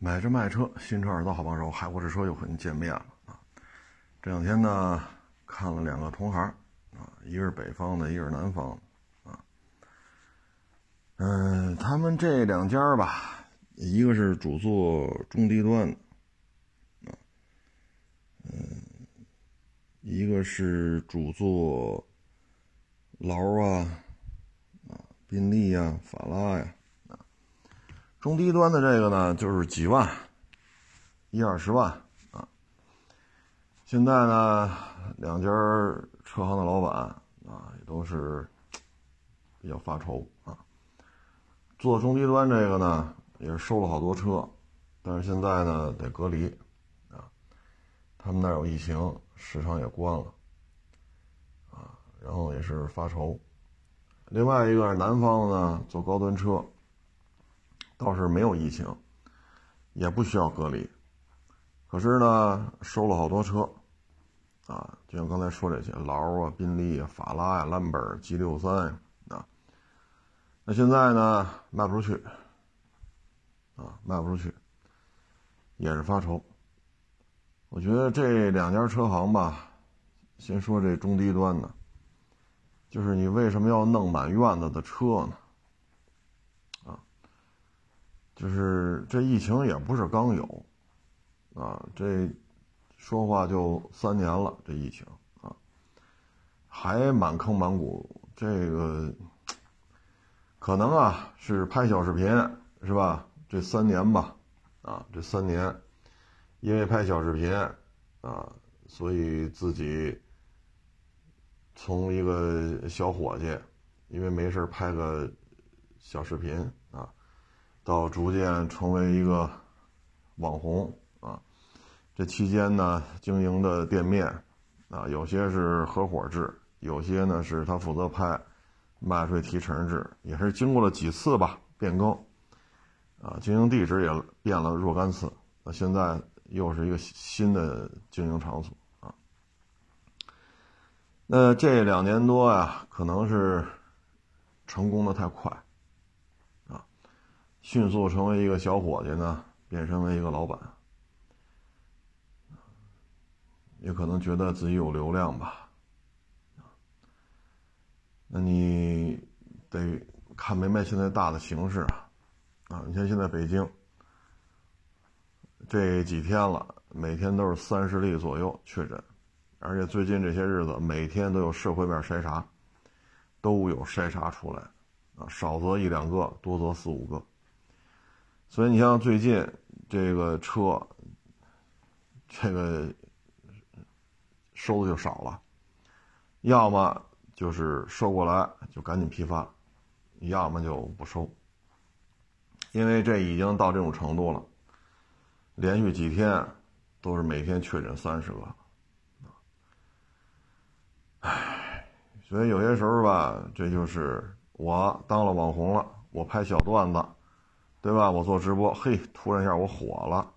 买车卖车，新车二道好帮手，海阔试车又和您见面了啊！这两天呢，看了两个同行啊，一个是北方的，一个是南方的啊。他们这两家吧，一个是主做中低端的啊，一个是主做劳啊、宾利啊、法拉呀。中低端的这个呢，就是几万，1、20万啊。现在呢，两家车行的老板啊，也都是比较发愁啊。做中低端这个呢，也是收了好多车，但是现在呢得隔离啊。他们那有疫情，市场也关了啊，然后也是发愁。另外一个是南方呢，做高端车。倒是没有疫情，也不需要隔离，可是呢，收了好多车，啊，就像刚才说这些劳啊、宾利啊、法拉呀、兰博 G63 啊，那现在呢卖不出去，啊，卖不出去，也是发愁。我觉得这两家车行吧，先说这中低端呢，就是你为什么要弄满院子的车呢？就是这疫情也不是刚有，啊，这说话就3年了，这疫情啊，还满坑满谷，这个可能啊是拍小视频是吧？这3年吧，啊，这3年，因为拍小视频啊，所以自己从一个小伙计，因为没事拍个小视频啊。到逐渐成为一个网红啊，这期间呢，经营的店面啊，有些是合伙制，有些呢是他负责拍，卖出去提成制，也是经过了几次吧变更，啊，经营地址也变了若干次，那现在又是一个新的经营场所啊。那这2年多呀，可能是成功的太快。迅速成为一个小伙计呢，变身为一个老板，也可能觉得自己有流量吧。那你得看明白现在大的形势啊，啊，你看现在北京这几天了，每天都是30例左右确诊，而且最近这些日子每天都有社会面筛查，都有筛查出来啊，少则1、2个，多则4、5个。所以你像最近这个车，这个收的就少了，要么就是收过来就赶紧批发，要么就不收，因为这已经到这种程度了，连续几天都是每天确诊30个，唉，所以有些时候吧，这就是我当了网红了，我拍小段子。对吧？我做直播，嘿，突然一下我火了，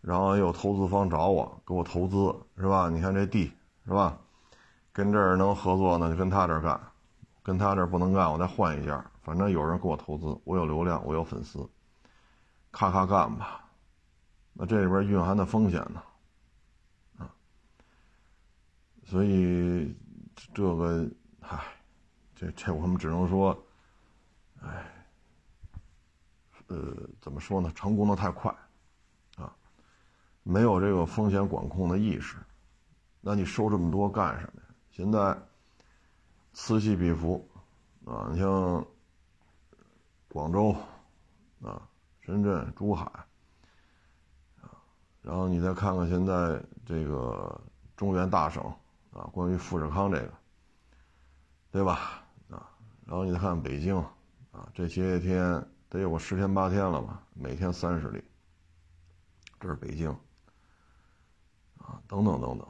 然后又有投资方找我，给我投资，是吧？你看这地，是吧？跟这儿能合作呢，就跟他这儿干；跟他这儿不能干，我再换一家。反正有人给我投资，我有流量，我有粉丝，咔咔干吧。那这里边蕴含的风险呢？啊，所以这个，唉，这我们只能说，唉。怎么说呢？成功的太快，啊，没有这个风险管控的意识，那你收这么多干什么呀？现在此起彼伏，啊，你像广州，啊，深圳、珠海，啊，然后你再看看现在这个中原大省，啊，关于富士康这个，对吧？啊，然后你再看北京，啊，这些天。得有个10天8天了吧，每天30例，这是北京啊，等等等等，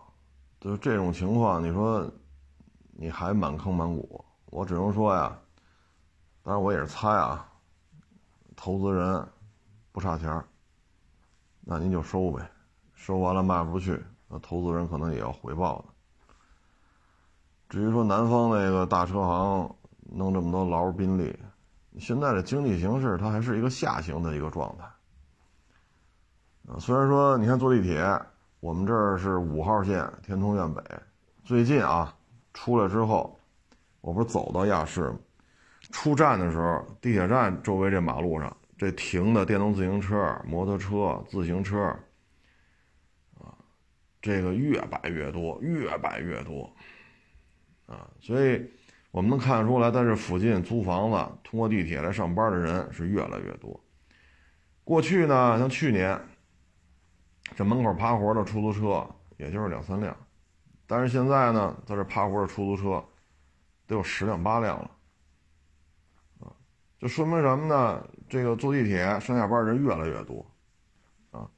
就是这种情况，你说你还满坑满谷，我只能说呀，当然我也是猜啊，投资人不差钱，那您就收呗，收完了卖不出去，那投资人可能也要回报的。至于说南方那个大车行弄这么多劳宾利。现在的经济形势它还是一个下行的一个状态，虽然说你看坐地铁，我们这儿是5号线天通苑北，最近啊出来之后，我不是走到亚市吗？出站的时候，地铁站周围这马路上这停的电动自行车、摩托车、自行车啊，这个越摆越多，越摆越多啊，所以我们能看得出来，在这附近租房子、通过地铁来上班的人是越来越多。过去呢，像去年，这门口趴活的出租车也就是2-3辆，但是现在呢，在这趴活的出租车得有10辆8辆了，啊，这说明什么呢？这个坐地铁上下班人越来越多，啊，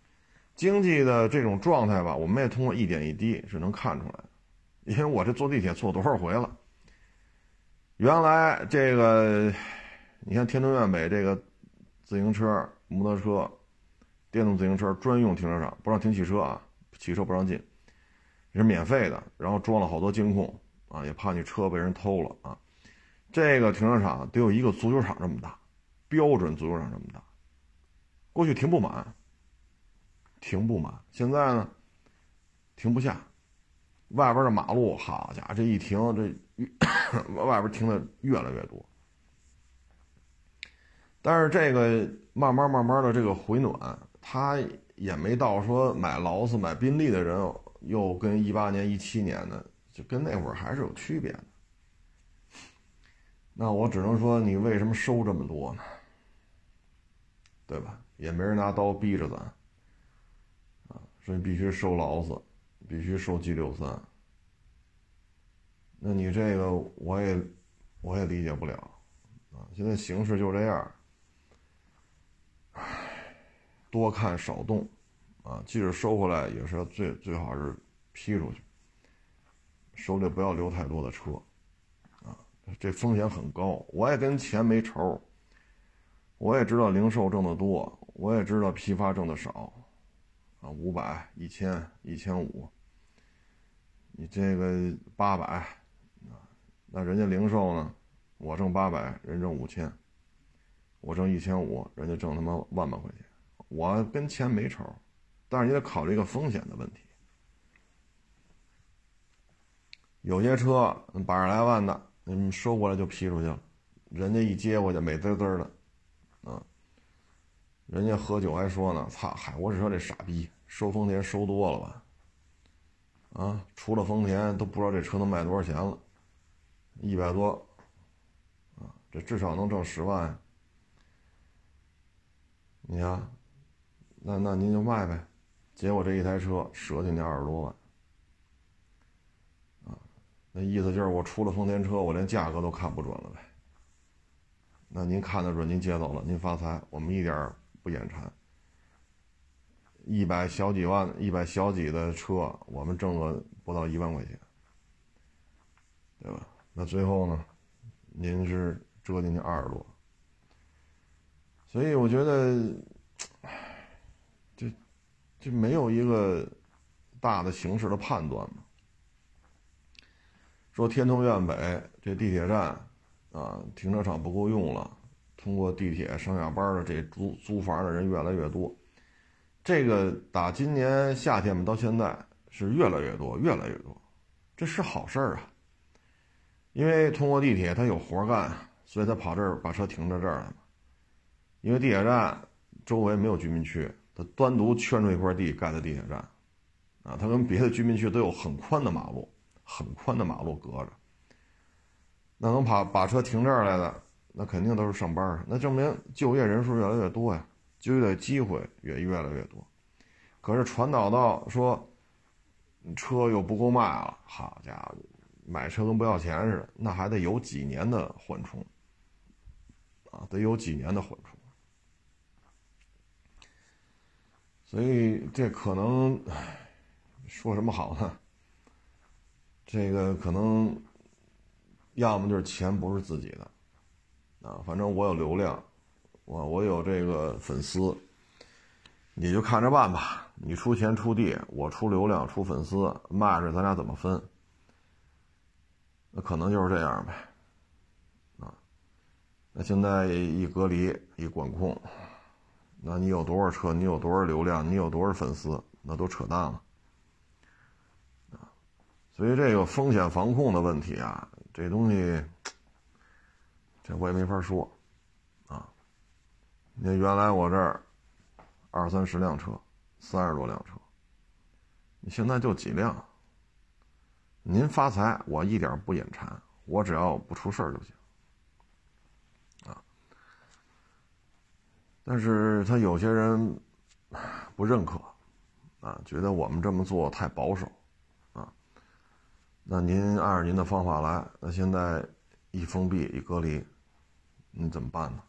经济的这种状态吧，我们也通过一点一滴是能看出来的，因为我这坐地铁坐多少回了，原来这个，你看天通苑北这个自行车、摩托车、电动自行车专用停车场不让停汽车啊，汽车不让进，也是免费的。然后装了好多监控啊，也怕你车被人偷了啊。这个停车场得有一个足球场这么大，标准足球场这么大。过去停不满，现在呢，停不下。外边的马路，好家伙，这一停，这外边停的越来越多。但是这个慢慢的这个回暖，他也没到说买劳斯买宾利的人又跟18年、17年的就跟那会儿还是有区别的。那我只能说，你为什么收这么多呢？对吧？也没人拿刀逼着咱啊，所以必须收劳斯，必须收 G63。那你这个我也理解不了啊，现在形势就这样。多看少动啊，即使收回来也是最好是批出去，手里不要留太多的车啊，这风险很高。我也跟钱没仇，我也知道零售挣得多，我也知道批发挣得少啊，500、1000、1500，你这个800啊，那人家零售呢，我挣800，人挣5000，我挣1500，人家挣他妈10000块钱，我跟钱没仇，但是也得考虑一个风险的问题。有些车80来万的，你们收过来就批出去了，人家一接过去美滋滋的，啊，人家喝酒还说呢，操，海沃士车这傻逼，收丰田收多了吧？啊，除了丰田都不知道这车能卖多少钱了，100多。这至少能挣10万呀！你看，那您就卖呗。结果这一台车折进去20多万，啊，那意思就是我出了丰田车，我连价格都看不准了呗。那您看得准，您接走了，您发财，我们一点不眼馋。100小几的车，我们挣个不到1万块钱，对吧？那最后呢，您是折进去20多，所以我觉得，这没有一个大的形势的判断嘛。说天通苑北这地铁站啊，停车场不够用了，通过地铁上下班的这租房的人越来越多，这个打今年夏天到现在是越来越多，这是好事啊。因为通过地铁他有活干，所以他跑这儿把车停到这儿来嘛。因为地铁站周围没有居民区，他单独圈出一块地盖在地铁站，啊，他跟别的居民区都有很宽的马路隔着。那能把车停这儿来的，那肯定都是上班，那证明就业人数越来越多呀，就业的机会也越来越多。可是传导到说，车又不够卖了，好家伙！买车跟不要钱似的，那还得有几年的缓冲啊，所以这可能说什么好呢？这个可能要么就是钱不是自己的啊，反正我有流量，我有这个粉丝，你就看着办吧，你出钱出地，我出流量出粉丝，卖着咱俩怎么分？那可能就是这样呗，啊，那现在一隔离一管控，那你有多少车，你有多少流量，你有多少粉丝，那都扯淡了。所以这个风险防控的问题啊，这东西这我也没法说啊。那原来我这儿二三十辆车，30多辆车，你现在就几辆。您发财我一点不眼馋，我只要不出事儿就行。但是他有些人不认可啊，觉得我们这么做太保守啊。那您按照您的方法来，那现在一封闭一隔离，你怎么办呢？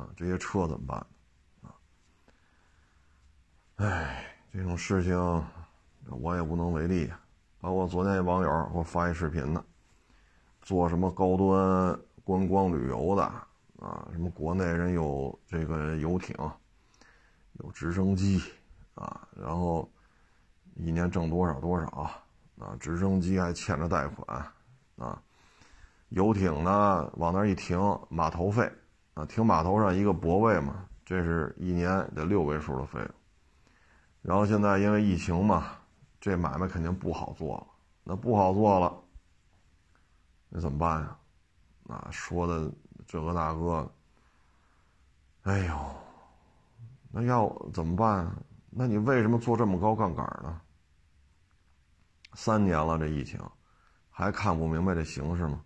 啊，这些车怎么办呢？啊，哎，这种事情我也无能为力啊。包括昨天一网友给我发一视频呢，做什么高端观光旅游的。啊，什么国内人有这个游艇，有直升机啊，然后一年挣多少多少啊，直升机还欠着贷款啊，游艇呢往那一停，码头费啊，停码头上一个泊位嘛，这是一年得6位数的费用。然后现在因为疫情嘛，这买卖肯定不好做了，那不好做了，那怎么办呀？啊，说的。这个大哥，哎呦，那要怎么办啊？那你为什么做这么高杠杆呢？3年了，这疫情还看不明白这形势吗？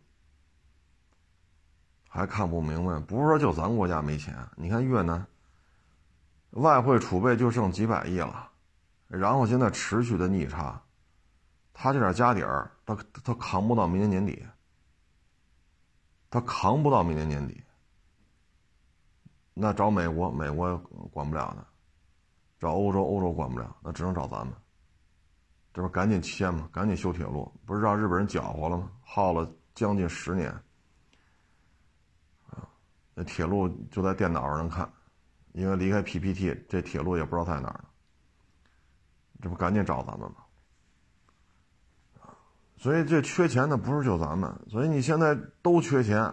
还看不明白？不是说就咱国家没钱，你看越南，外汇储备就剩几百亿了，然后现在持续的逆差，他这点家底儿，他扛不到明年年底。他扛不到明年年底，那找美国，美国管不了的；找欧洲，欧洲管不了，那只能找咱们。这不赶紧签嘛，赶紧修铁路，不是让日本人搅和了吗？耗了将近10年，啊，那铁路就在电脑上能看，因为离开 PPT， 这铁路也不知道在哪儿了。这不赶紧找咱们吗？所以这缺钱的不是就咱们，所以你现在都缺钱，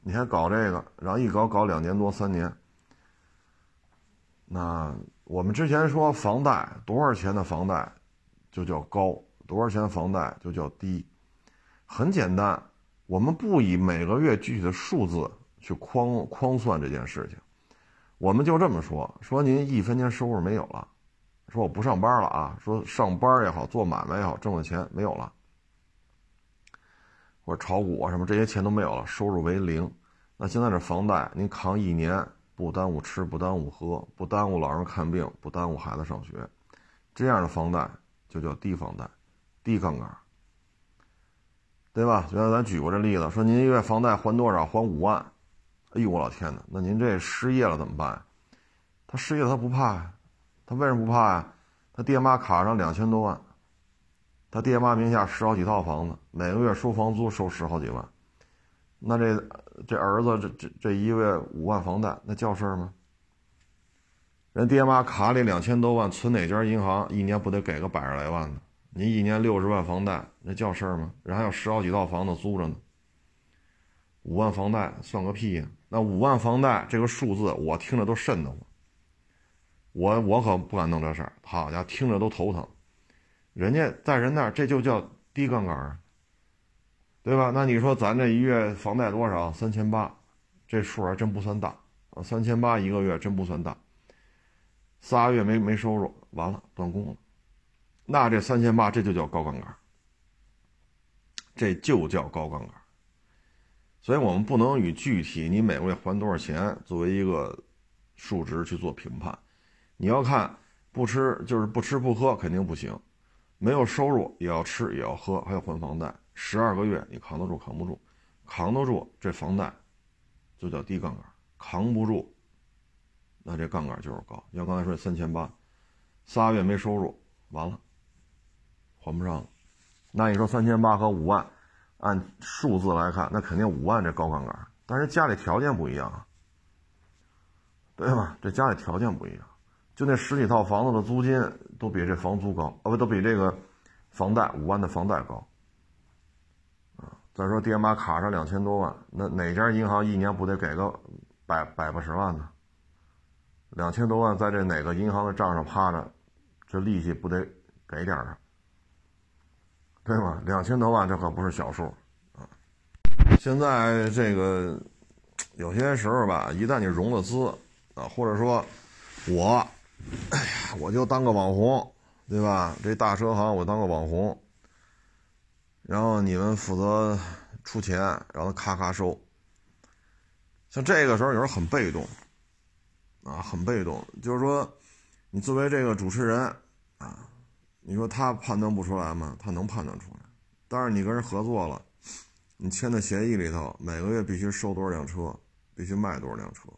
你还搞这个，然后一搞2年多3年。那我们之前说房贷多少钱的房贷就叫高，多少钱的房贷就叫低，很简单，我们不以每个月具体的数字去框算这件事情，我们就这么说您1分钱收入没有了，说我不上班了啊，说上班也好，做买卖也好，挣的钱没有了。或者炒股啊什么，这些钱都没有了，收入为0。那现在这房贷您扛1年，不耽误吃，不耽误喝，不耽误老人看病，不耽误孩子上学，这样的房贷就叫低房贷，低杠杆，对吧？原来咱举过这例子，说您一月房贷还多少？还5万。哎呦我老天哪，那您这失业了怎么办？他失业了他不怕呀，他为什么不怕呀？他爹妈卡上2000多万。他爹妈名下10好几套房子，每个月收房租收10好几万，那这儿子这一月5万房贷，那叫事儿吗？人爹妈卡里2000多万，存哪家银行一年不得给个100来万呢？您一年60万房贷，那叫事儿吗？人还有10好几套房子租着呢，5万房贷算个屁呀！那5万房贷这个数字，我听着都瘆得慌，我可不敢弄这事儿，好家伙，听着都头疼。人家在人那儿，这就叫低杠杆，对吧？那你说咱这一月房贷多少？3800，这数还真不算大啊！3800一个月真不算大，3个月没收入，完了断供了。那这3800这就叫高杠杆，这就叫高杠杆。所以我们不能以具体你每个月还多少钱作为一个数值去做评判。你要看不吃就是不吃不喝肯定不行。没有收入也要吃也要喝，还要还房贷，12个月你扛得住扛不住，扛得住这房贷就叫低杠杆，扛不住那这杠杆就是高。要刚才说3800，3个月没收入完了还不上了，那你说3800和5万按数字来看，那肯定5万这高杠杆，但是家里条件不一样啊，对吧？这家里条件不一样，就那10几套房子的租金都比这房租高，都比这个房贷5万的房贷高。啊，再说爹妈卡上2000多万，那哪家银行一年不得给个百八十万呢？ 2000多万在这哪个银行的账上趴着，这利息不得给点儿，对吗？2000多万这可不是小数啊！现在这个有些时候吧，一旦你融了资啊，或者说我就当个网红，对吧？这大车行我当个网红，然后你们负责出钱，然后咔咔收。像这个时候有时候很被动啊，很被动，就是说你作为这个主持人啊，你说他判断不出来吗？他能判断出来，但是你跟人合作了，你签的协议里头每个月必须收多少辆车，必须卖多少辆车，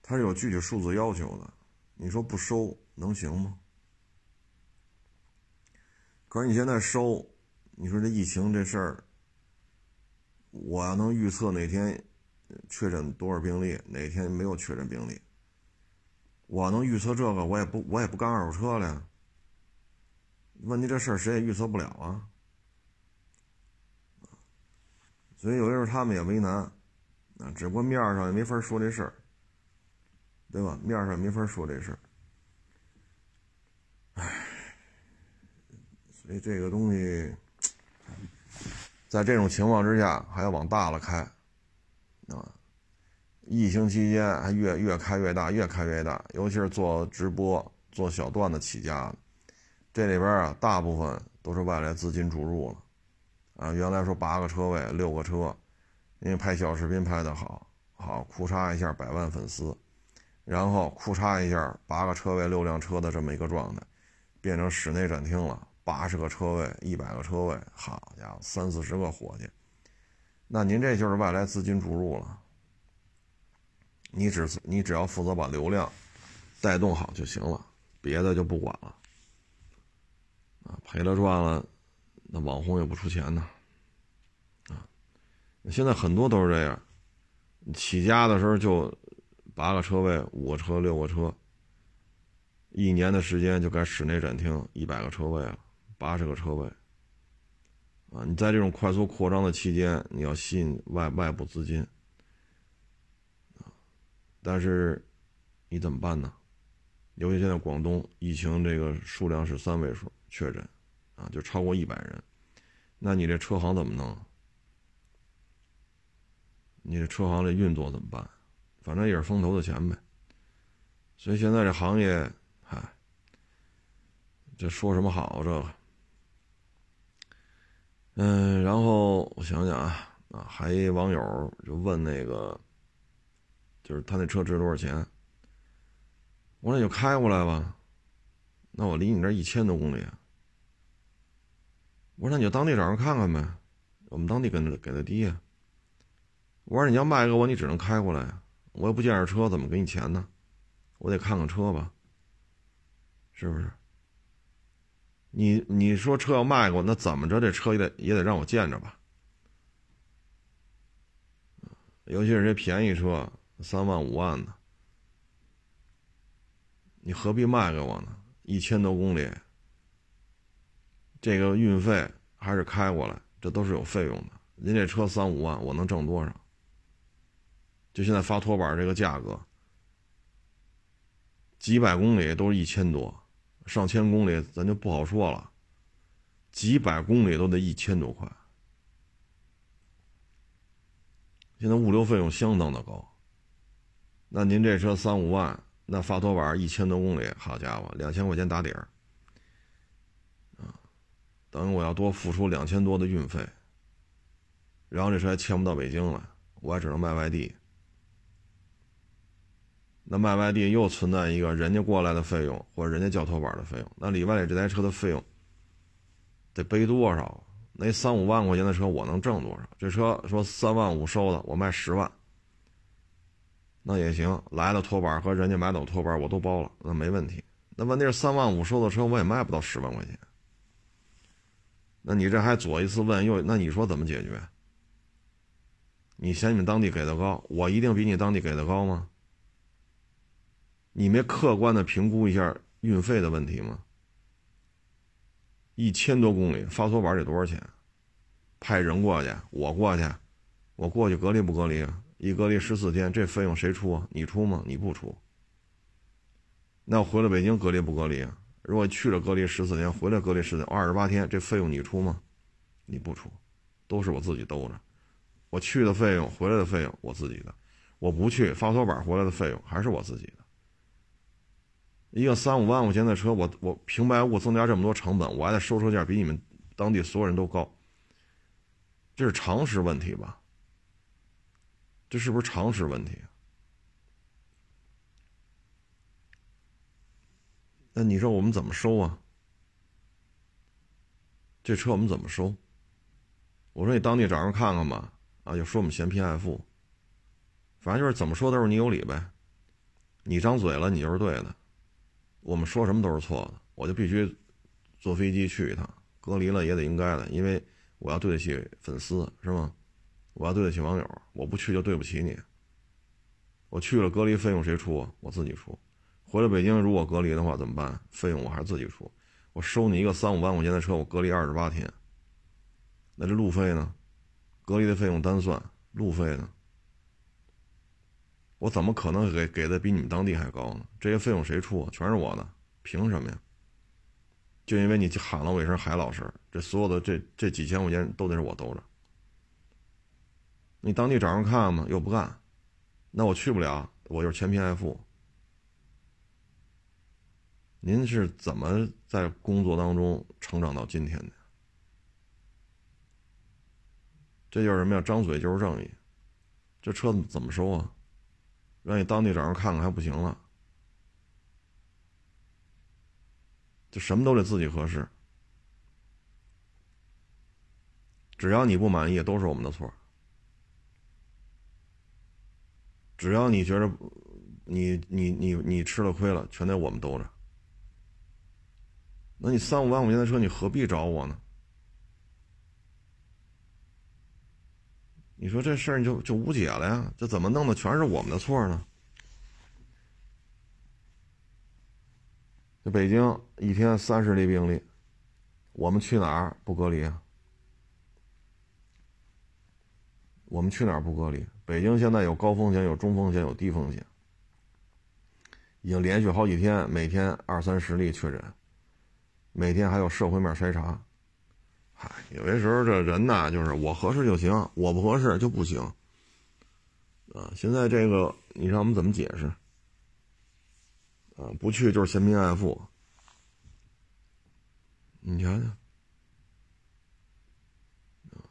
他是有具体数字要求的，你说不收能行吗？可是你现在收，你说这疫情这事儿，我要能预测哪天确诊多少病例，哪天没有确诊病例，我能预测这个，我也不干二手车了呀。问题这事儿谁也预测不了啊，所以有些时候他们也为难，只不过面上也没法说这事儿，对吧？面上也没法说这事儿。唉，所以这个东西，在这种情况之下还要往大了开啊！疫情期间还越开越大，越开越大，尤其是做直播做小段子起家的，这里边啊大部分都是外来资金注入了啊。原来说8个车位6个车，因为拍小视频拍得好，库嚓一下100万粉丝，然后库嚓一下8个车位6辆车的这么一个状态，变成室内展厅了，80个车位100个车位，好家伙，30-40个伙计，那您这就是外来资金注入了。你只要负责把流量带动好就行了，别的就不管了啊，赔了赚了那网红也不出钱呢啊。现在很多都是这样，起家的时候就8个车位5个车6个车，一年的时间就该室内展厅100个车位了，80个车位啊！你在这种快速扩张的期间，你要吸引外部资金，但是你怎么办呢？尤其现在广东疫情这个数量是3位数确诊啊，就超过100人，那你这车行怎么弄？你这车行这运作怎么办？反正也是风投的钱呗。所以现在这行业，这说什么好这个？然后我想想啊，还一网友就问那个，就是他那车值多少钱？我说你就开过来吧，那我离你这1000多公里。我说那你就当地找人看看呗，我们当地给的低呀。我说你要卖给我，你只能开过来，我也不见着车，怎么给你钱呢？我得看看车吧，是不是？你说车要卖给我，那怎么着这车也得让我见着吧？尤其是这便宜车。3万5万的，你何必卖给我呢？1000多公里，这个运费还是开过来，这都是有费用的。您这车3-5万，我能挣多少？就现在发拖板这个价格，几百公里都是1000多，上千公里咱就不好说了，几百公里都得1000多块。现在物流费用相当的高。那您这车3-5万，那发拖板1000多公里，好家伙，2000块钱打底儿，啊，等于我要多付出2000多的运费，然后这车还迁不到北京来，我还只能卖外地。那卖外地又存在一个人家过来的费用，或者人家叫拖板的费用，那里外里这台车的费用得背多少？那3-5万块钱的车我能挣多少？这车说3万5收的，我卖10万。那也行，来了拖板和人家买走拖板我都包了，那没问题。那问题是3万5收的车我也卖不到10万块钱。那你这还左一次问右，那你说怎么解决？你嫌你们当地给的高，我一定比你当地给的高吗？你没客观的评估一下运费的问题吗？1000多公里发拖板得多少钱？派人过去，我过去隔离不隔离啊？一隔离14天，这费用谁出啊？你出吗？你不出。那回了北京隔离不隔离啊？如果去了隔离14天，回来隔离10天，28天，这费用你出吗？你不出，都是我自己兜着。我去的费用，回来的费用我自己的；我不去发拖板回来的费用还是我自己的。一个3-5万块钱的车，我平白无故增加这么多成本，我还得收车价比你们当地所有人都高，这是常识问题吧？这是不是常识问题啊？那你说我们怎么收啊？这车我们怎么收？我说你当地找人看看吧，啊，就说我们嫌贫爱富，反正就是怎么说都是你有理呗，你张嘴了你就是对的，我们说什么都是错的，我就必须坐飞机去一趟，隔离了也得应该的，因为我要对得起粉丝，是吗？我要对得起网友，我不去就对不起你。我去了隔离费用谁出？我自己出。回来北京如果隔离的话怎么办？费用我还是自己出。我收你一个3-5万块钱的车，我隔离28天，那这路费呢？隔离的费用单算，路费呢？我怎么可能给的比你们当地还高呢？这些费用谁出？全是我的，凭什么呀？就因为你喊了我一声海老师，这所有的这几千块钱都得是我兜着。你当地找人看吗？又不干，那我去不了，我就是嫌贫爱富。您是怎么在工作当中成长到今天的？这就是什么呀？张嘴就是正义。这车怎么收啊？让你当地找人看看还不行了？就什么都得自己合适。只要你不满意，都是我们的错。只要你觉得你吃了亏了，全得我们兜着。那你3-5万块钱的车，你何必找我呢？你说这事儿你就无解了呀？这怎么弄的全是我们的错呢？这北京一天30例病例，我们去哪儿不隔离啊？我们去哪儿不隔离？北京现在有高风险、有中风险、有低风险，已经连续好几天，每天20-30例确诊。每天还有社会面筛查，嗨，有些时候这人呐，就是我合适就行，我不合适就不行，啊！现在这个你让我们怎么解释？啊，不去就是嫌贫爱富，你瞧瞧，啊，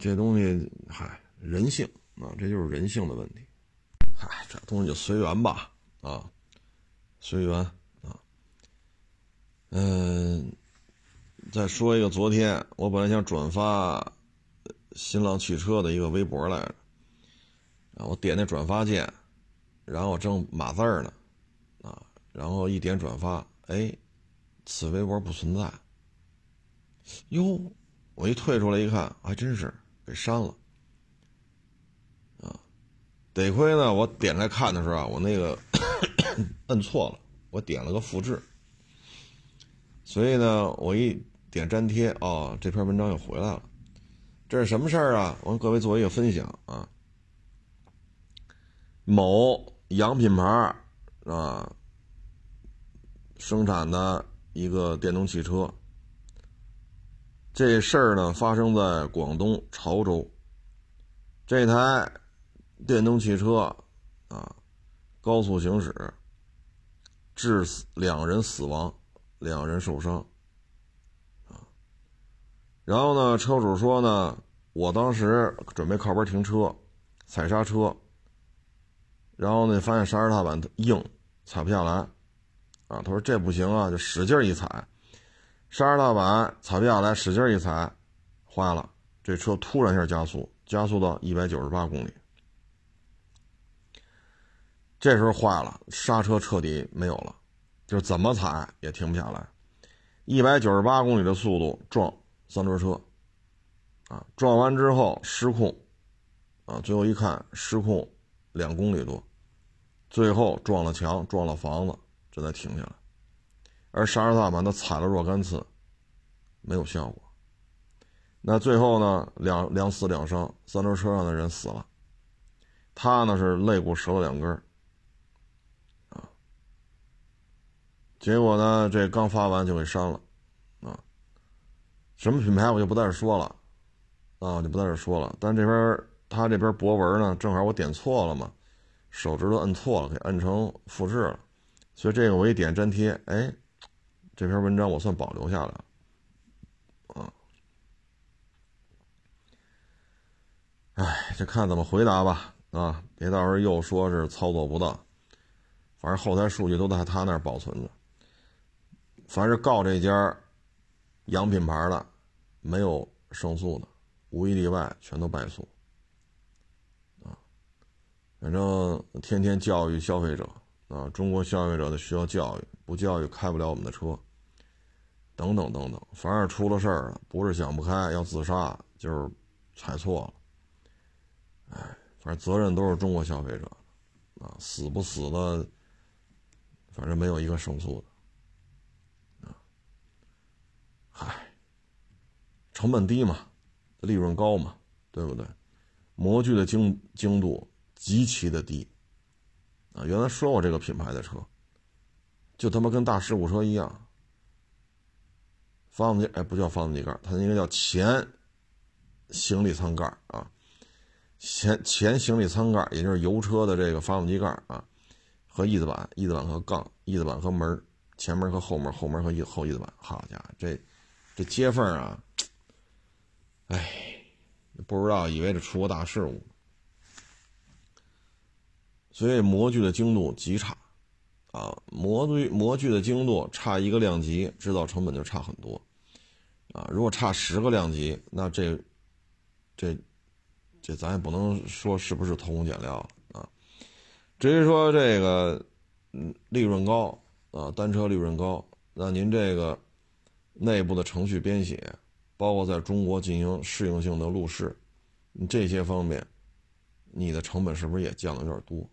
这东西，嗨，人性啊，这就是人性的问题，嗨，这东西就随缘吧，啊，随缘。再说一个，昨天我本来想转发新浪汽车的一个微博来着，然后我点那转发键，然后我正码字呢，啊，然后一点转发，哎，此微博不存在。哟，我一退出来一看，还真是给删了。啊，得亏呢，我点开看的时候，我那个摁错了，我点了个复制。所以呢，我一点粘贴啊、哦，这篇文章又回来了。这是什么事儿啊？我跟各位做一个分享啊。某洋品牌啊生产的一个电动汽车，这事儿呢发生在广东潮州。这台电动汽车啊高速行驶，致2人死亡。2人受伤，啊，然后呢，车主说呢，我当时准备靠边停车，踩刹车，然后呢，发现刹车踏板硬，踩不下来，啊，他说这不行啊，就使劲一踩，刹车踏板踩不下来，使劲一踩，坏了，这车突然一下加速，加速到198公里，这时候坏了，刹车彻底没有了。就是怎么踩也停不下来，198公里的速度撞三轮车，啊，撞完之后失控，啊，最后一看失控2公里多，最后撞了墙，撞了房子，这才停下来。而刹车踏板他踩了若干次，没有效果。那最后呢，两死两伤，三轮车上的人死了，他呢是肋骨折了两根啊，结果呢这刚发完就给删了啊，什么品牌我就不在这说了啊，我就不在这说了。但这边他这边博文呢，正好我点错了嘛，手指头摁错了，给摁成复制了，所以这个我一点粘贴，哎，这篇文章我算保留下来了啊。哎，这看怎么回答吧啊，别到时候又说是操作不当，反正后台数据都在他那儿保存着。凡是告这家洋品牌的，没有胜诉的，无一例外全都败诉啊。反正天天教育消费者啊，中国消费者得需要教育，不教育开不了我们的车，等等等等。凡是出了事儿了，不是想不开要自杀，就是踩错了。哎，反正责任都是中国消费者啊，死不死的，反正没有一个胜诉的啊。嗨，成本低嘛，利润高嘛，对不对？模具的精度极其的低啊。原来说过这个品牌的车，就他妈跟大事故车一样，方子哎不叫方子底盖，它应该叫前行李舱盖啊。前行李舱盖，也就是油车的这个发动机盖啊，和翼子板，翼子板和杠，翼子板和门，前门和后门，后门和后翼子板。好家伙，这接缝啊，哎，不知道以为这出过大事故，所以模具的精度极差啊，模具的精度差一个量级，制造成本就差很多啊。如果差10个量级，那这咱也不能说是不是偷工减料了啊，至于说这个利润高啊，单车利润高，那您这个内部的程序编写，包括在中国进行适应性的路试，这些方面你的成本是不是也降得有点多？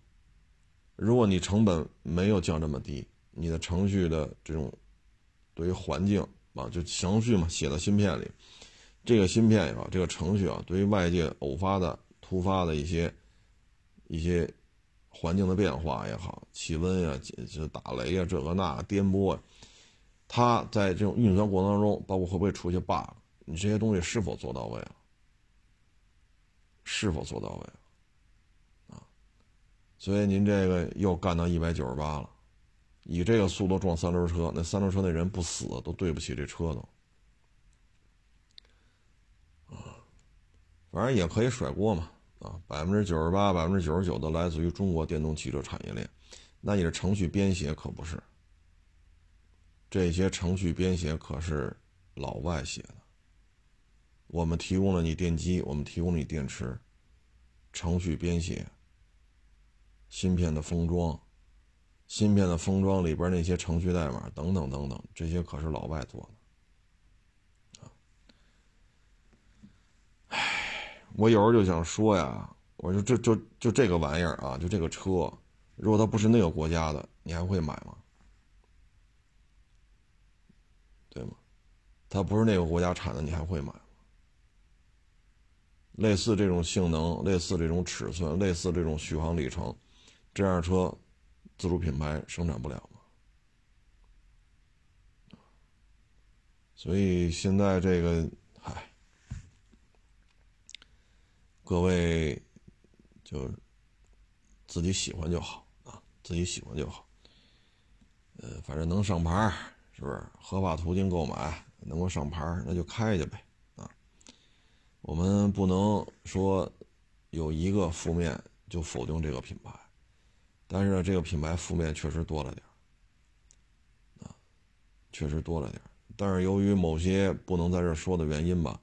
如果你成本没有降这么低，你的程序的这种对于环境啊，就程序嘛，写到芯片里，这个芯片也好，这个程序啊，对于外界偶发的、突发的一些环境的变化也好，气温呀、打雷呀、这个那颠簸，它在这种运算过程当中，包括会不会出现 bug， 你这些东西是否做到位了？是否做到位了？啊，所以您这个又干到198了，以这个速度撞三轮车，那三轮车那人不死都对不起这车都。反正也可以甩锅嘛，啊，98%、99%都来自于中国电动汽车产业链，那你的程序编写可不是，这些程序编写可是老外写的。我们提供了你电机，我们提供了你电池，程序编写，芯片的封装，芯片的封装里边那些程序代码等等等等，这些可是老外做的，啊，唉。我有时候就想说呀，我说就这个玩意儿啊，就这个车，如果它不是那个国家的，你还会买吗？对吗？它不是那个国家产的，你还会买吗？类似这种性能，类似这种尺寸，类似这种续航里程，这样的车自主品牌生产不了吗？所以现在这个各位就自己喜欢就好啊，自己喜欢就好。反正能上牌，是不是合法途径购买能够上牌，那就开去呗啊。我们不能说有一个负面就否定这个品牌，但是呢，这个品牌负面确实多了点啊，确实多了点。但是由于某些不能在这说的原因吧，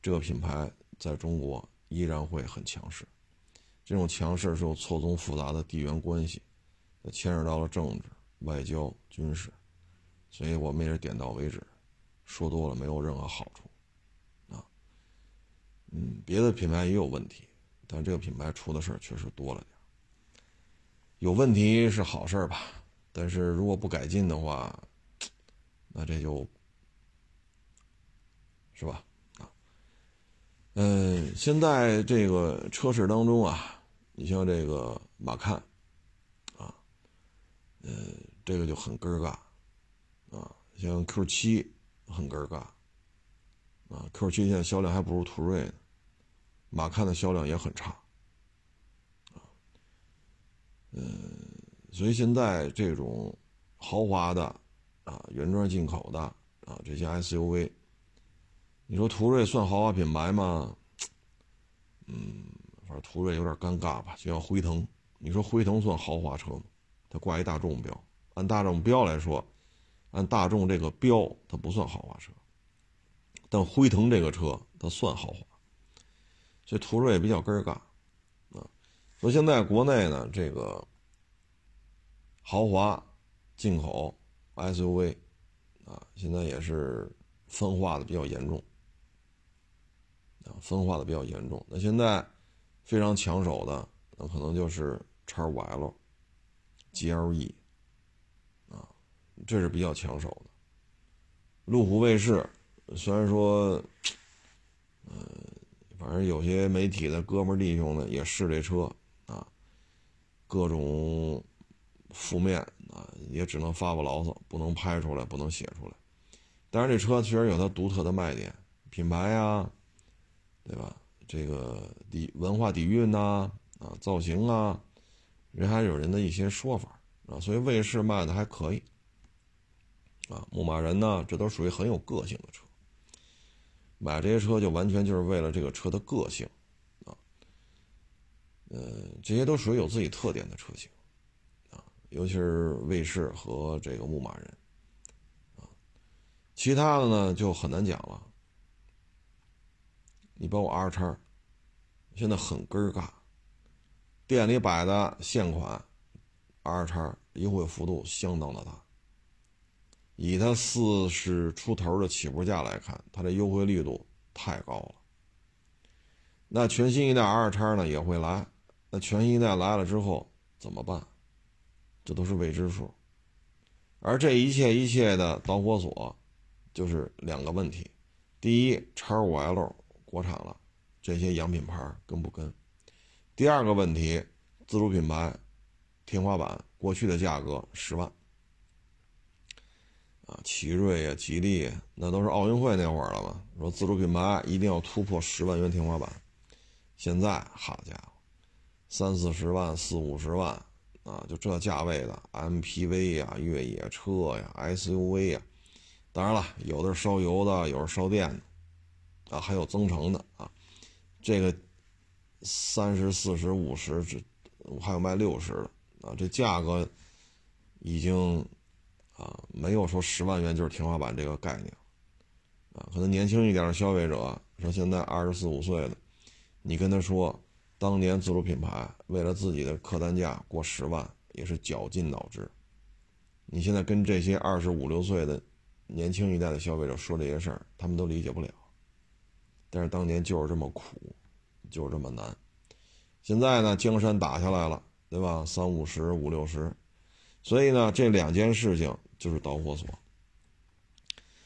这个品牌在中国依然会很强势，这种强势是有错综复杂的地缘关系，牵扯到了政治、外交、军事，所以我们也是点到为止，说多了没有任何好处啊。别的品牌也有问题，但这个品牌出的事儿确实多了点。有问题是好事儿吧，但是如果不改进的话，那这就是吧。现在这个车市当中啊，你像这个马看啊，这个就很尴尬啊，像 Q7 很尴尬啊 ，Q7 现在销量还不如途锐呢，马看的销量也很差啊，所以现在这种豪华的啊，原装进口的啊，这些 SUV， 你说途锐算豪华品牌吗？反正途锐有点尴尬吧，就像辉腾，你说辉腾算豪华车吗？它挂一大众标，按大众标来说，按大众这个标它不算豪华车，但辉腾这个车它算豪华，所以途锐也比较尴尬啊。所以现在国内呢，这个豪华进口 SUV 啊，现在也是分化的比较严重啊，分化的比较严重。那现在非常抢手的，那可能就是 X5L、GLE 啊，这是比较抢手的。路虎卫士虽然说，反正有些媒体的哥们弟兄呢也试这车啊，各种负面啊，也只能发发牢骚，不能拍出来，不能写出来。但是这车确实有它独特的卖点，品牌呀，对吧？这个文化底蕴呐，啊，造型啊，人还有人的一些说法啊，所以卫士卖的还可以啊，牧马人呢，这都属于很有个性的车。买这些车就完全就是为了这个车的个性啊，这些都属于有自己特点的车型啊，尤其是卫士和这个牧马人啊，其他的呢就很难讲了。你包括 R 叉， 现在很尴尬，店里摆的现款 R 叉优惠幅度相当的大，以它40出头的起步价来看，它的优惠力度太高了。那全新一代 R 叉呢也会来，那全新一代来了之后怎么办？这都是未知数。而这一切的导火索就是两个问题，第一， X5L国产了，这些洋品牌跟不跟？第二个问题，自主品牌天花板过去的价格10万啊，奇瑞啊，吉利那都是奥运会那会儿了嘛，说自主品牌一定要突破10万元天花板。现在好家伙，30-40万、40-50万啊，就这价位的 MPV 呀、越野车呀、SUV 呀，当然了，有的是烧油的，有的是烧电的。啊，还有增程的啊，这个30、40、50，这还有卖60的啊，这价格已经啊没有说10万元就是天花板这个概念啊。可能年轻一点的消费者，说现在24、25岁的，你跟他说当年自主品牌为了自己的客单价过10万也是绞尽脑汁，你现在跟这些25、26岁的年轻一代的消费者说这些事儿，他们都理解不了。但是当年就是这么苦，就是这么难。现在呢，江山打下来了，对吧？30-50、50-60，所以呢，这两件事情就是导火索。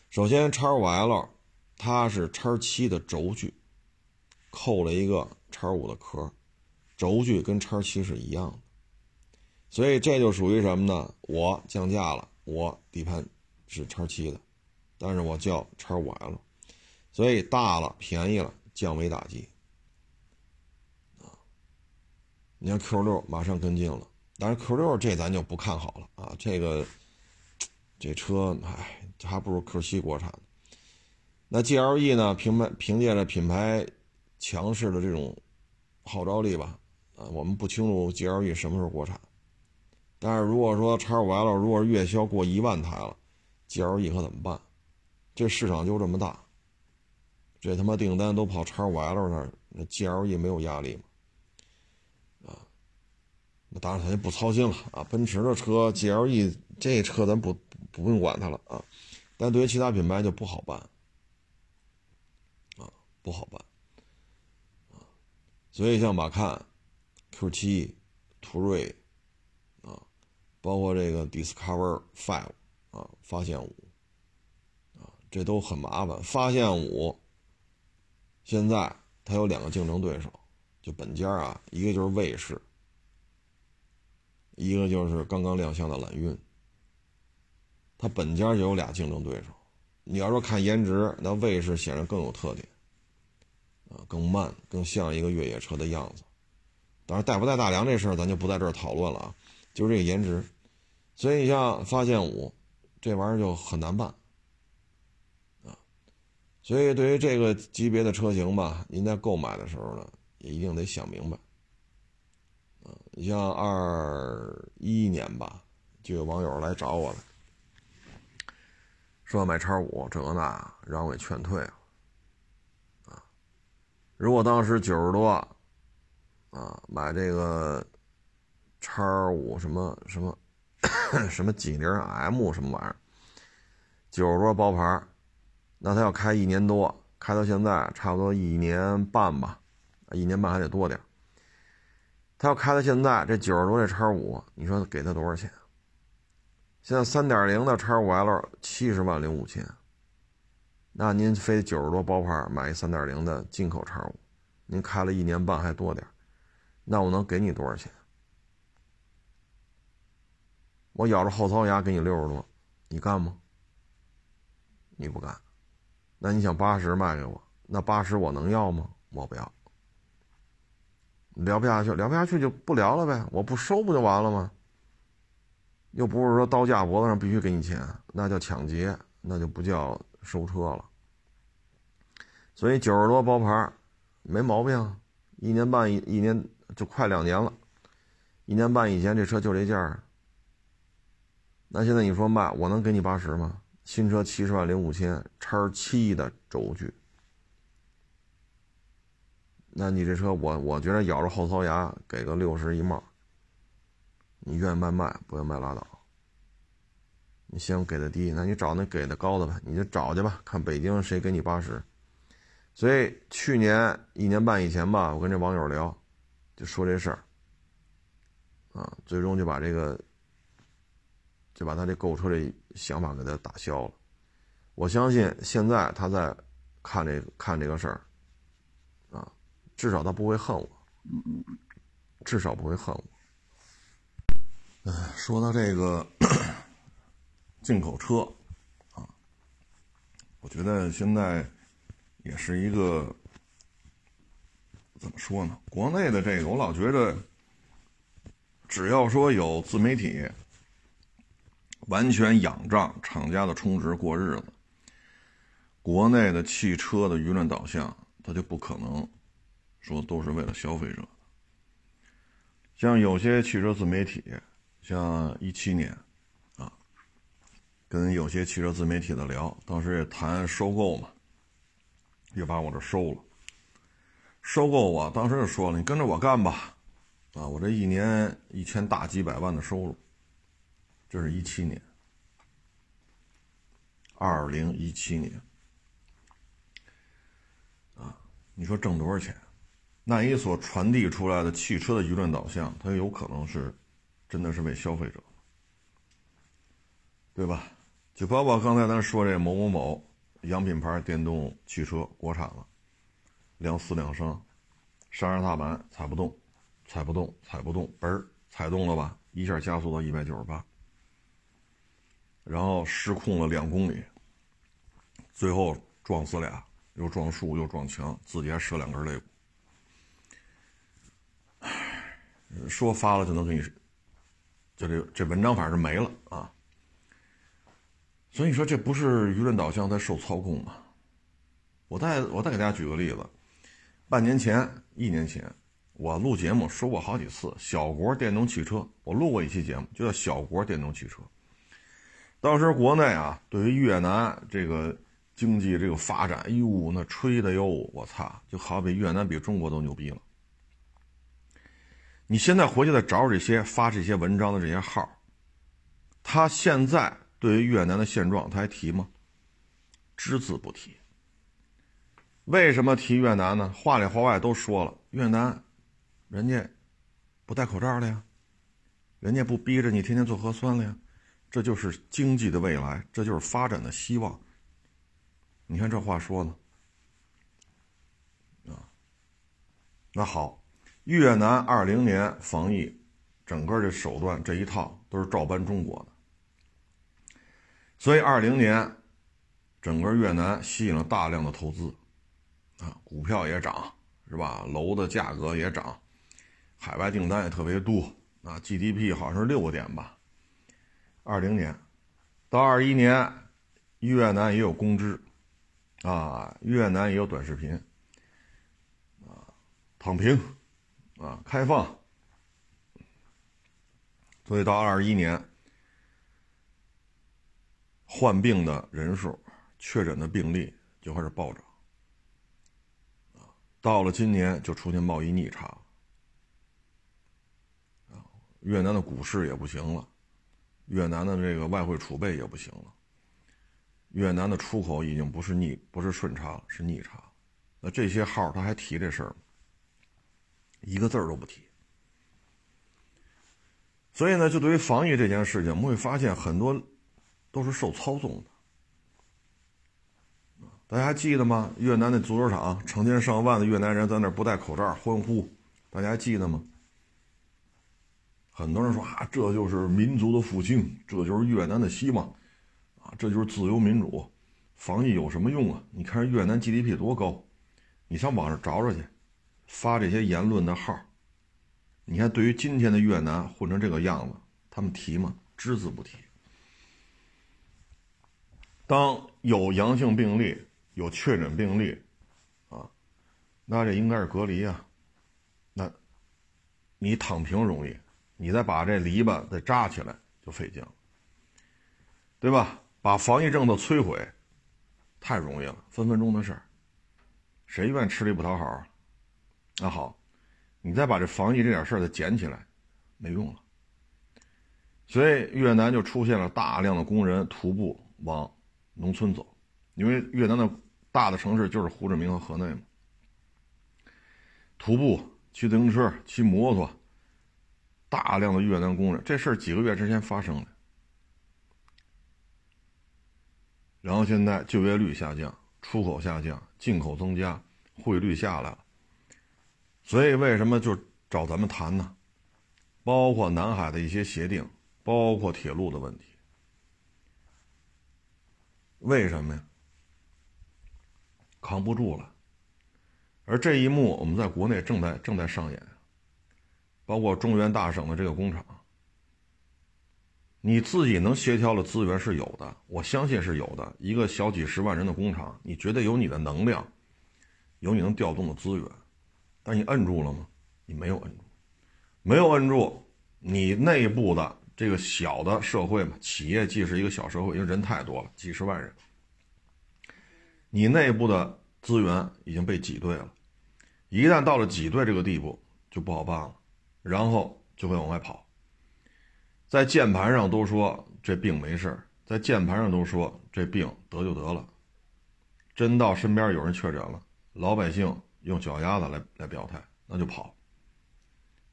首先 ，X5L 它是 X7 的轴距，扣了一个 X5 的壳，轴距跟 X7 是一样的，所以这就属于什么呢？我降价了，我底盘是 X7 的，但是我叫 X5L。所以大了便宜了，降维打击啊！你看 Q6 马上跟进了，但是 Q6 这咱就不看好了啊！这车哎，还不如 Q7 国产。那 GLE 呢？凭借着品牌强势的这种号召力吧，啊，我们不清楚 GLE 什么时候国产。但是如果说 X5L 如果月销过1万台了 ，GLE 可怎么办？这市场就这么大。这他妈订单都跑 X5L 那儿，那 GLE 没有压力吗？啊，那当然咱就不操心了啊。奔驰的车 GLE 这车咱不用管它了啊。但对于其他品牌就不好办啊，不好办啊。所以像马看、Q7、途锐啊，包括这个 Discover5 啊、发现5啊，这都很麻烦。发现5。现在它有两个竞争对手，就本家啊，一个就是卫士，一个就是刚刚亮相的揽运，它本家就有俩竞争对手。你要说看颜值，那卫士显然更有特点，更慢，更像一个越野车的样子。当然带不带大梁这事儿咱就不在这儿讨论了啊，就是这个颜值。所以你像发现5这玩意儿就很难办啊。所以对于这个级别的车型吧，您在购买的时候呢也一定得想明白啊。你像21年吧，就有网友来找我了，说要买 X5 这个那，让我给劝退了啊。如果当时90多啊，买这个 X5 什么几零 M 什么玩意儿，90多包牌，那他要开一年多，开到现在差不多1年半吧，1年半还得多点，他要开到现在这90多这 X5 你说给他多少钱？现在 3.0 的 X5L 70万05000，那您非90多包牌买一 3.0 的进口 X5， 您开了1年半还多点，那我能给你多少钱？我咬着后槽牙给你60多，你干吗？你不干。那你想80卖给我，那80我能要吗？我不要。聊不下去就不聊了呗，我不收不就完了吗？又不是说刀架脖子上必须给你钱，那叫抢劫，那就不叫收车了。所以90多包牌没毛病，1年半一年就快2年了，1年半以前这车就这价。那现在你说卖，我能给你80吗？新车70万05000，X7的轴距。那你这车我觉得咬着后槽牙给个60一帽，你愿意卖，不愿意卖拉倒。你先给的低，那你找那给的高的吧，你就找去吧，看北京谁给你80。所以去年1年半以前吧，我跟这网友聊，就说这事儿啊，最终就把他这购车的想法给他打消了。我相信现在他在看这个事儿啊，至少他不会恨我，至少不会恨我。说到这个进口车啊，我觉得现在也是一个怎么说呢？国内的这个，我老觉得，只要说有自媒体，完全仰仗厂家的充值过日子，国内的汽车的舆论导向，它就不可能说都是为了消费者的。像有些汽车自媒体，像17年啊，跟有些汽车自媒体的聊，当时也谈收购嘛。也把我这收购我当时就说了，你跟着我干吧，啊，我这1年1000大几百万的收入，这是17年，2017年，啊，你说挣多少钱？那你所传递出来的汽车的舆论导向，它有可能是真的是为消费者，对吧？就包括刚才咱说这某某某。洋品牌电动汽车国产了，2.4、2.3，刹车踏板踩不动，嘣，踩动了吧，一下加速到198，然后失控了2公里，最后撞死俩，又撞树又撞墙，自己还折2根肋骨。说发了就能给你，这文章反正没了啊。所以你说这不是舆论导向在受操控吗？我再给大家举个例子，半年前、1年前，我录节目说过好几次小国电动汽车，我录过一期节目，就叫小国电动汽车。当时国内啊，对于越南这个经济这个发展，哎呦，那吹的哟，我擦，就好比越南比中国都牛逼了。你现在回去再找这些发这些文章的这些号，他现在对于越南的现状他还提吗？只字不提。为什么提越南呢？话里话外都说了，越南人家不戴口罩了呀，人家不逼着你天天做核酸了呀，这就是经济的未来，这就是发展的希望。你看这话说呢啊，那好，越南2020年防疫整个这手段这一套都是照搬中国的，所以2020年整个越南吸引了大量的投资啊，股票也涨是吧，楼的价格也涨，海外订单也特别多啊， GDP 好像是6个点吧。2020年到21年越南也有公知啊，越南也有短视频啊，躺平啊，开放，所以到21年患病的人数，确诊的病例就开始暴涨啊，到了今年就出现贸易逆差啊，越南的股市也不行了，越南的这个外汇储备也不行了，越南的出口已经不是顺差了，是逆差。那这些号他还提这事儿，一个字儿都不提。所以呢，就对于防疫这件事情，我们会发现很多都是受操纵的。大家还记得吗？越南的足球场，成千上万的越南人在那儿不戴口罩欢呼，大家还记得吗？很多人说啊，这就是民族的复兴，这就是越南的希望啊，这就是自由民主，防疫有什么用啊？你看越南 GDP 多高，你上网上找找去。发这些言论的号，你看对于今天的越南混成这个样子，他们提吗？只字不提。当有阳性病例，有确诊病例啊，那这应该是隔离啊，那你躺平容易，你再把这篱笆再扎起来就费劲了，对吧？把防疫政策摧毁太容易了，分分钟的事儿，谁愿吃力不讨好啊？那好，你再把这防疫这点事儿再捡起来没用了。所以越南就出现了大量的工人徒步往农村走，因为越南的大的城市就是胡志明和河内嘛。徒步、骑自行车、骑摩托，大量的越南工人，这事儿几个月之前发生了。然后现在就业率下降，出口下降，进口增加，汇率下来了。所以为什么就找咱们谈呢？包括南海的一些协定，包括铁路的问题。为什么呀？扛不住了。而这一幕我们在国内正在上演，包括中原大省的这个工厂。你自己能协调的资源是有的，我相信是有的。一个小几十万人的工厂，你觉得有你的能量，有你能调动的资源。但你摁住了吗？你没有摁住。没有摁住，你内部的这个小的社会嘛，企业既是一个小社会，因为人太多了，几十万人。你内部的资源已经被挤兑了。一旦到了挤兑这个地步，就不好办了，然后就会往外跑。在键盘上都说这病没事，在键盘上都说这病得就得了。真到身边有人确诊了，老百姓用脚丫子来表态，那就跑。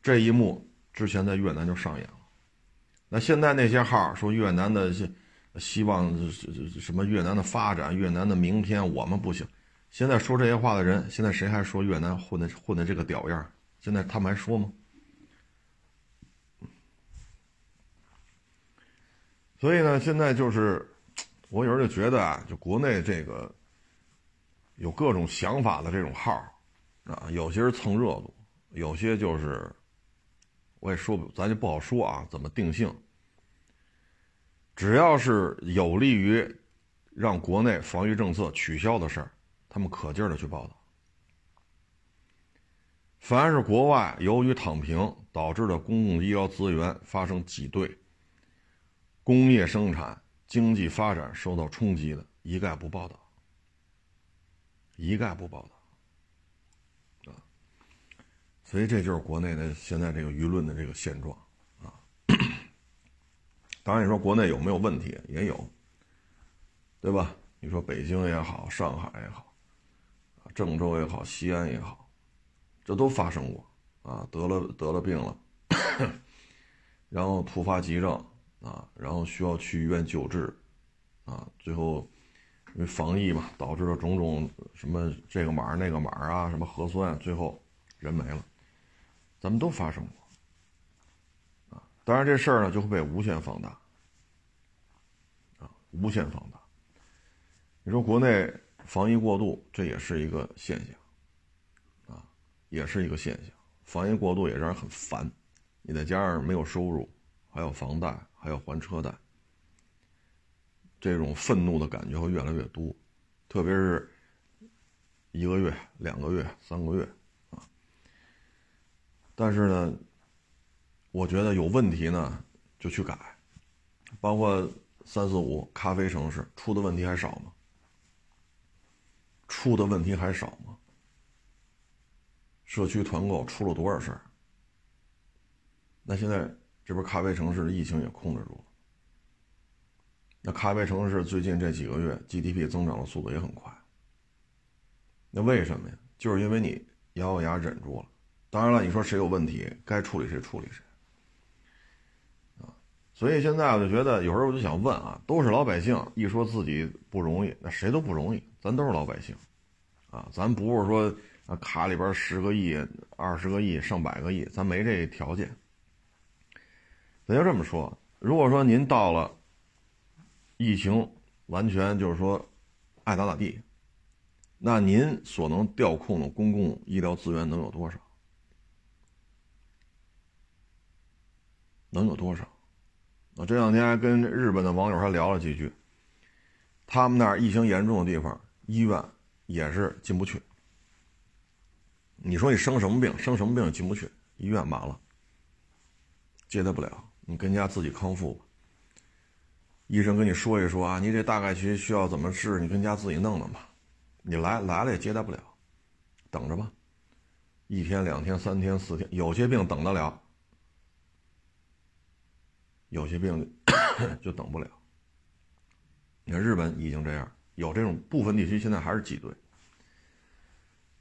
这一幕之前在越南就上演了。那现在那些号说越南的希望什么越南的发展，越南的明天我们不行。现在说这些话的人，现在谁还说越南混的这个屌样？现在他们还说吗？所以呢，现在就是我有时候就觉得啊，就国内这个有各种想法的这种号。啊，有些是蹭热度，有些就是，我也说不，咱就不好说啊，怎么定性？只要是有利于让国内防御政策取消的事儿，他们可劲儿的去报道。凡是国外由于躺平导致的公共医疗资源发生挤兑，工业生产、经济发展受到冲击的，一概不报道，一概不报道。所以这就是国内的现在这个舆论的这个现状啊。当然你说国内有没有问题也有，对吧？你说北京也好，上海也好，郑州也好，西安也好，这都发生过啊，得了病了，然后突发急症啊，然后需要去医院救治啊，最后因为防疫嘛，导致了种种什么这个码那个码啊，什么核酸，最后人没了。咱们都发生过啊。当然这事儿呢就会被无限放大啊，无限放大。你说国内防疫过度，这也是一个现象啊，也是一个现象。防疫过度也让人很烦，你再加上没有收入，还有房贷，还有还车贷，这种愤怒的感觉会越来越多，特别是一个月、两个月、三个月啊。但是呢，我觉得有问题呢就去改，包括3、4、5咖啡城市出的问题还少吗？出的问题还少吗？社区团购出了多少事儿？那现在这边咖啡城市的疫情也控制住了。那咖啡城市最近这几个月 GDP 增长的速度也很快。那为什么呀？就是因为你咬咬牙忍住了。当然了，你说谁有问题，该处理谁处理谁啊。所以现在我就觉得，有时候我就想问啊，都是老百姓，一说自己不容易，那谁都不容易，咱都是老百姓啊。咱不是说啊卡里边10个亿、20个亿、100个亿，咱没这条件。咱就这么说，如果说您到了疫情完全就是说爱咋咋地，那您所能调控的公共医疗资源能有多少？能有多少？我这两天还跟日本的网友还聊了几句，他们那儿疫情严重的地方，医院也是进不去。你说你生什么病，生什么病也进不去，医院满了，接待不了，你跟家自己康复吧。医生跟你说一说啊，你这大概需要怎么治，你跟家自己弄弄吧。你来了也接待不了，等着吧，1天、2天、3天、4天，有些病等得了，有些病 就等不了。你看日本已经这样，有这种部分地区现在还是挤兑。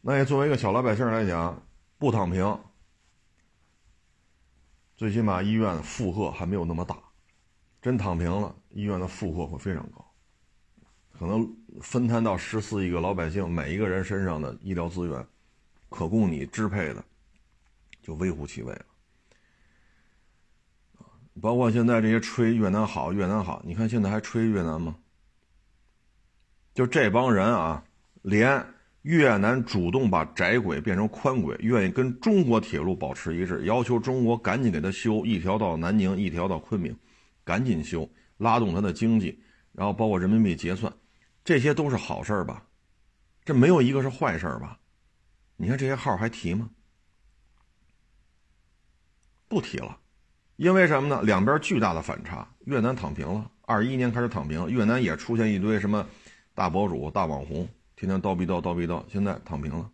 那也作为一个小老百姓来讲，不躺平，最起码医院的负荷还没有那么大，真躺平了，医院的负荷会非常高。可能分摊到14亿个老百姓每一个人身上的医疗资源，可供你支配的就微乎其微了。包括现在这些吹越南好越南好，你看现在还吹越南吗？就这帮人啊，连越南主动把窄轨变成宽轨，愿意跟中国铁路保持一致，要求中国赶紧给他修一条到南宁，一条到昆明，赶紧修，拉动他的经济，然后包括人民币结算。这些都是好事儿吧？这没有一个是坏事儿吧？你看这些号还提吗？不提了。因为什么呢？两边巨大的反差，越南躺平了，21年开始躺平，越南也出现一堆什么大博主、大网红，天天叨逼叨叨逼叨，现在躺平了，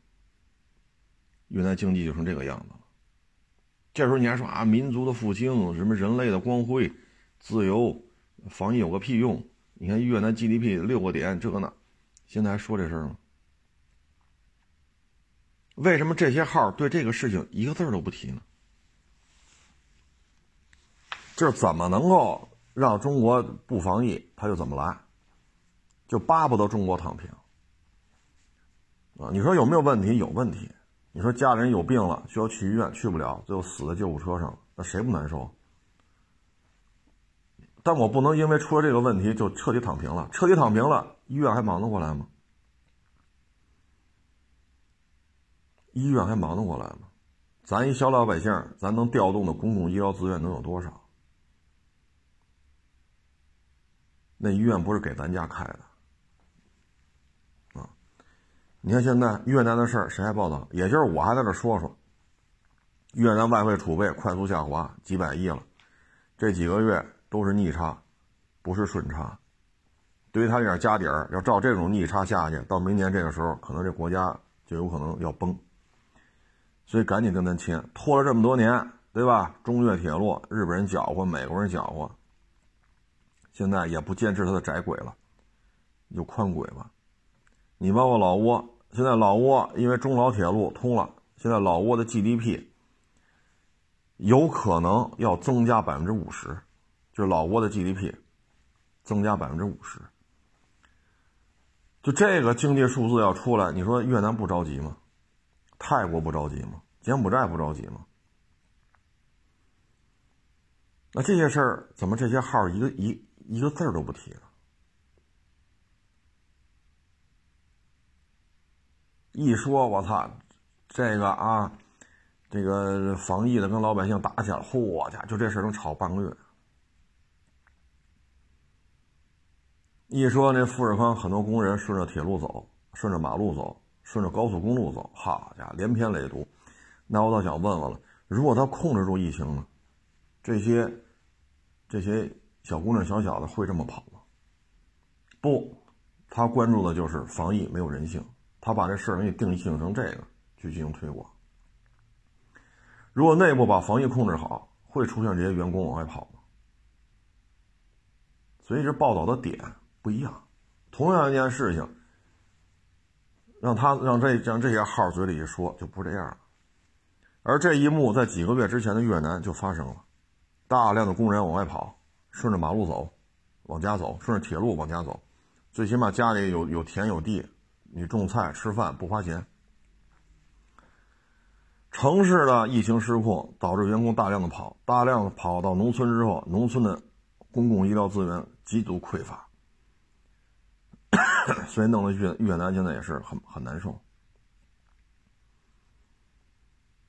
越南经济就成这个样子了。这时候你还说啊，民族的复兴，什么人类的光辉，自由，防疫有个屁用？你看越南 GDP 6个点，这个呢，现在还说这事儿吗？为什么这些号对这个事情一个字都不提呢？这怎么能够让中国不防疫，他就怎么来，就巴不得中国躺平啊！你说有没有问题？有问题。你说家人有病了，需要去医院，去不了，最后死在救护车上了，那谁不难受？但我不能因为出了这个问题就彻底躺平了，彻底躺平了，医院还忙得过来吗？医院还忙得过来吗？咱一小老百姓，咱能调动的公共医疗资源能有多少？那医院不是给咱家开的啊！你看现在越南的事儿谁还报道？也就是我还在这说说，越南外汇储备快速下滑，几百亿了，这几个月都是逆差，不是顺差。对于他这点家底儿，要照这种逆差下去，到明年这个时候，可能这国家就有可能要崩。所以赶紧跟咱签，拖了这么多年，对吧？中越铁路，日本人搅和，美国人搅和，现在也不坚持他的窄轨了，你就宽轨吧。你包括老挝，现在老挝因为中老铁路通了，现在老挝的 GDP 有可能要增加50%。就是老挝的 GDP 增加50%，就这个经济数字要出来，你说越南不着急吗？泰国不着急吗？柬埔寨不着急吗？那这些事儿怎么这些号一个字儿都不提了？一说我操，这个啊，这个防疫的跟老百姓打起来，嚯家就这事儿能吵半个月。一说那富士康很多工人顺着铁路走，顺着马路走，顺着高速公路走，好家连篇累牍。那我倒想问问了，如果他控制住疫情呢？这些小姑娘小小的会这么跑吗？不，他关注的就是防疫没有人性，他把这事儿给定性成这个去进行推广。如果内部把防疫控制好，会出现这些员工往外跑吗？所以这报道的点不一样。同样一件事情，让这些号嘴里一说就不是这样了。而这一幕在几个月之前的越南就发生了。大量的工人往外跑，顺着马路走，往家走，顺着铁路往家走，最起码家里有田有地，你种菜吃饭不花钱。城市的疫情失控，导致员工大量的跑到农村之后，农村的公共医疗资源极度匮乏，所以弄得越南现在也是很难受。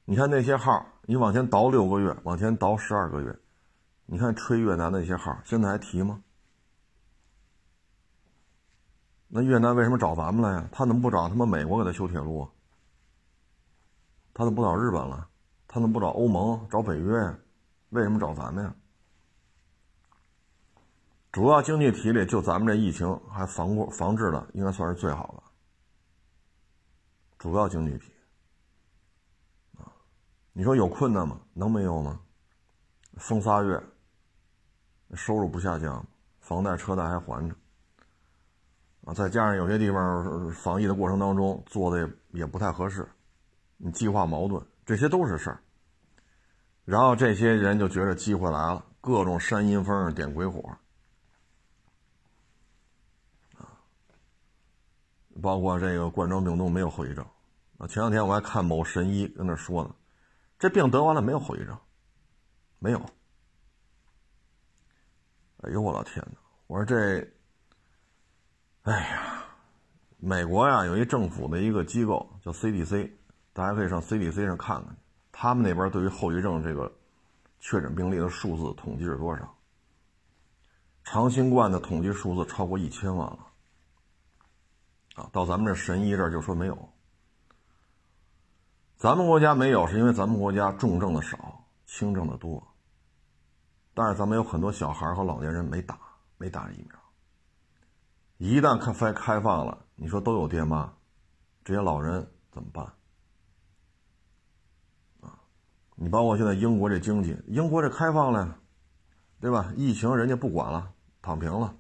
你看那些号，你往前倒6个月，往前倒12个月。你看吹越南的那些号现在还提吗？那越南为什么找咱们来呀？他怎么不找他们美国给他修铁路啊？他怎么不找日本了？他怎么不找欧盟找北约呀？为什么找咱们呀？主要经济体里就咱们这疫情还防治的应该算是最好的主要经济体。你说有困难吗？能没有吗？封仨月，收入不下降，房贷车贷还还着啊，再加上有些地方防疫的过程当中做的也不太合适，你计划矛盾，这些都是事儿。然后这些人就觉得机会来了，各种煽阴风点鬼火啊，包括这个冠状病毒没有后遗症啊。前两天我还看某神医跟那说呢。这病得完了没有后遗症，没有。哎呦我老天哪！我说这，哎呀，美国呀有一政府的一个机构叫 CDC， 大家可以上 CDC 上看看，他们那边对于后遗症这个确诊病例的数字统计是多少？长新冠的统计数字超过1000万了，啊，到咱们这神医这儿就说没有。咱们国家没有是因为咱们国家重症的少，轻症的多，但是咱们有很多小孩和老年人没打疫苗。一旦开放了，你说都有爹妈，这些老人怎么办啊？你包括现在英国这经济，英国这开放了对吧，疫情人家不管了，躺平了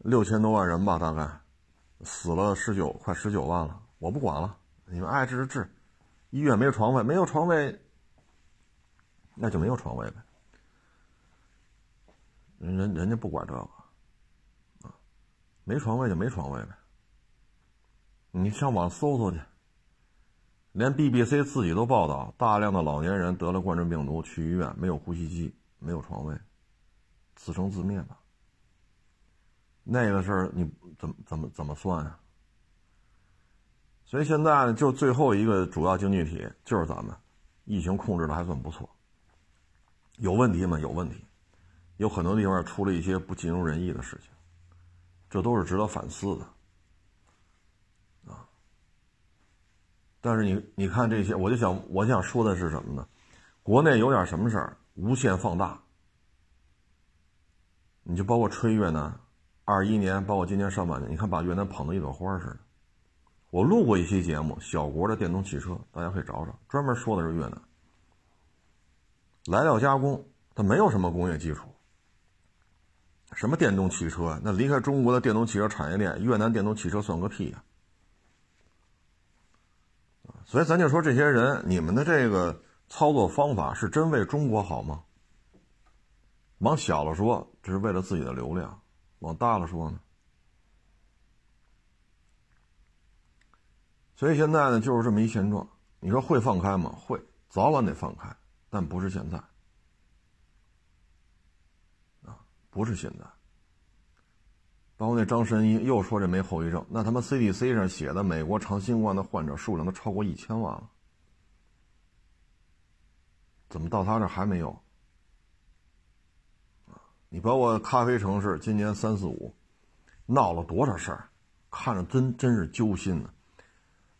，6000多万人吧，大概死了快19万了，我不管了，你们爱治治，医院没有床位，没有床位，那就没有床位呗。人家不管这个，啊，没床位就没床位呗。你上网搜搜去，连 BBC 自己都报道，大量的老年人得了冠状病毒，去医院没有呼吸机，没有床位，自生自灭吧。那个事儿你怎么算啊？所以现在就最后一个主要经济体就是咱们，疫情控制的还算不错。有问题吗？有问题，有很多地方出了一些不尽如人意的事情，这都是值得反思的啊。但是你看这些，我想说的是什么呢？国内有点什么事儿无限放大，你就包括吹越南，21年包括今年上半年，你看把越南捧得一朵花似的。我录过一期节目，小国的电动汽车，大家可以找找，专门说的是越南。来料加工，它没有什么工业基础，什么电动汽车啊？那离开中国的电动汽车产业链，越南电动汽车算个屁呀！所以咱就说，这些人，你们的这个操作方法是真为中国好吗？往小了说，这是为了自己的流量；往大了说呢？所以现在呢，就是这么一现状。你说会放开吗？会，早晚得放开，但不是现在。不是现在。包括那张神医又说这没后遗症，那他妈 CDC 上写的美国长新冠的患者数量都超过1000万了，怎么到他这还没有？你包括咖啡城市今年3、4、5闹了多少事儿，看着真是揪心呢。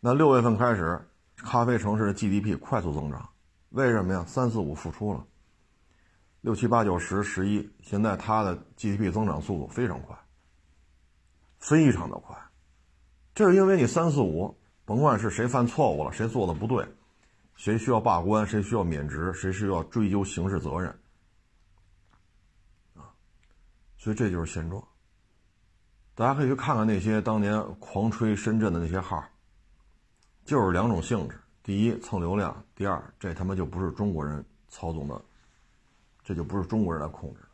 那6月份开始，咖啡城市的 GDP 快速增长，为什么呀？3、4、5复出了，6、7、8、9、10、11，现在它的 GDP 增长速度非常快，非常的快。这是因为你3、4、5，甭管是谁犯错误了，谁做的不对，谁需要罢官，谁需要免职，谁需要追究刑事责任啊，所以这就是现状。大家可以去看看那些当年狂吹深圳的那些号，就是两种性质：第一，蹭流量；第二，这他妈就不是中国人操纵的，这就不是中国人来控制的。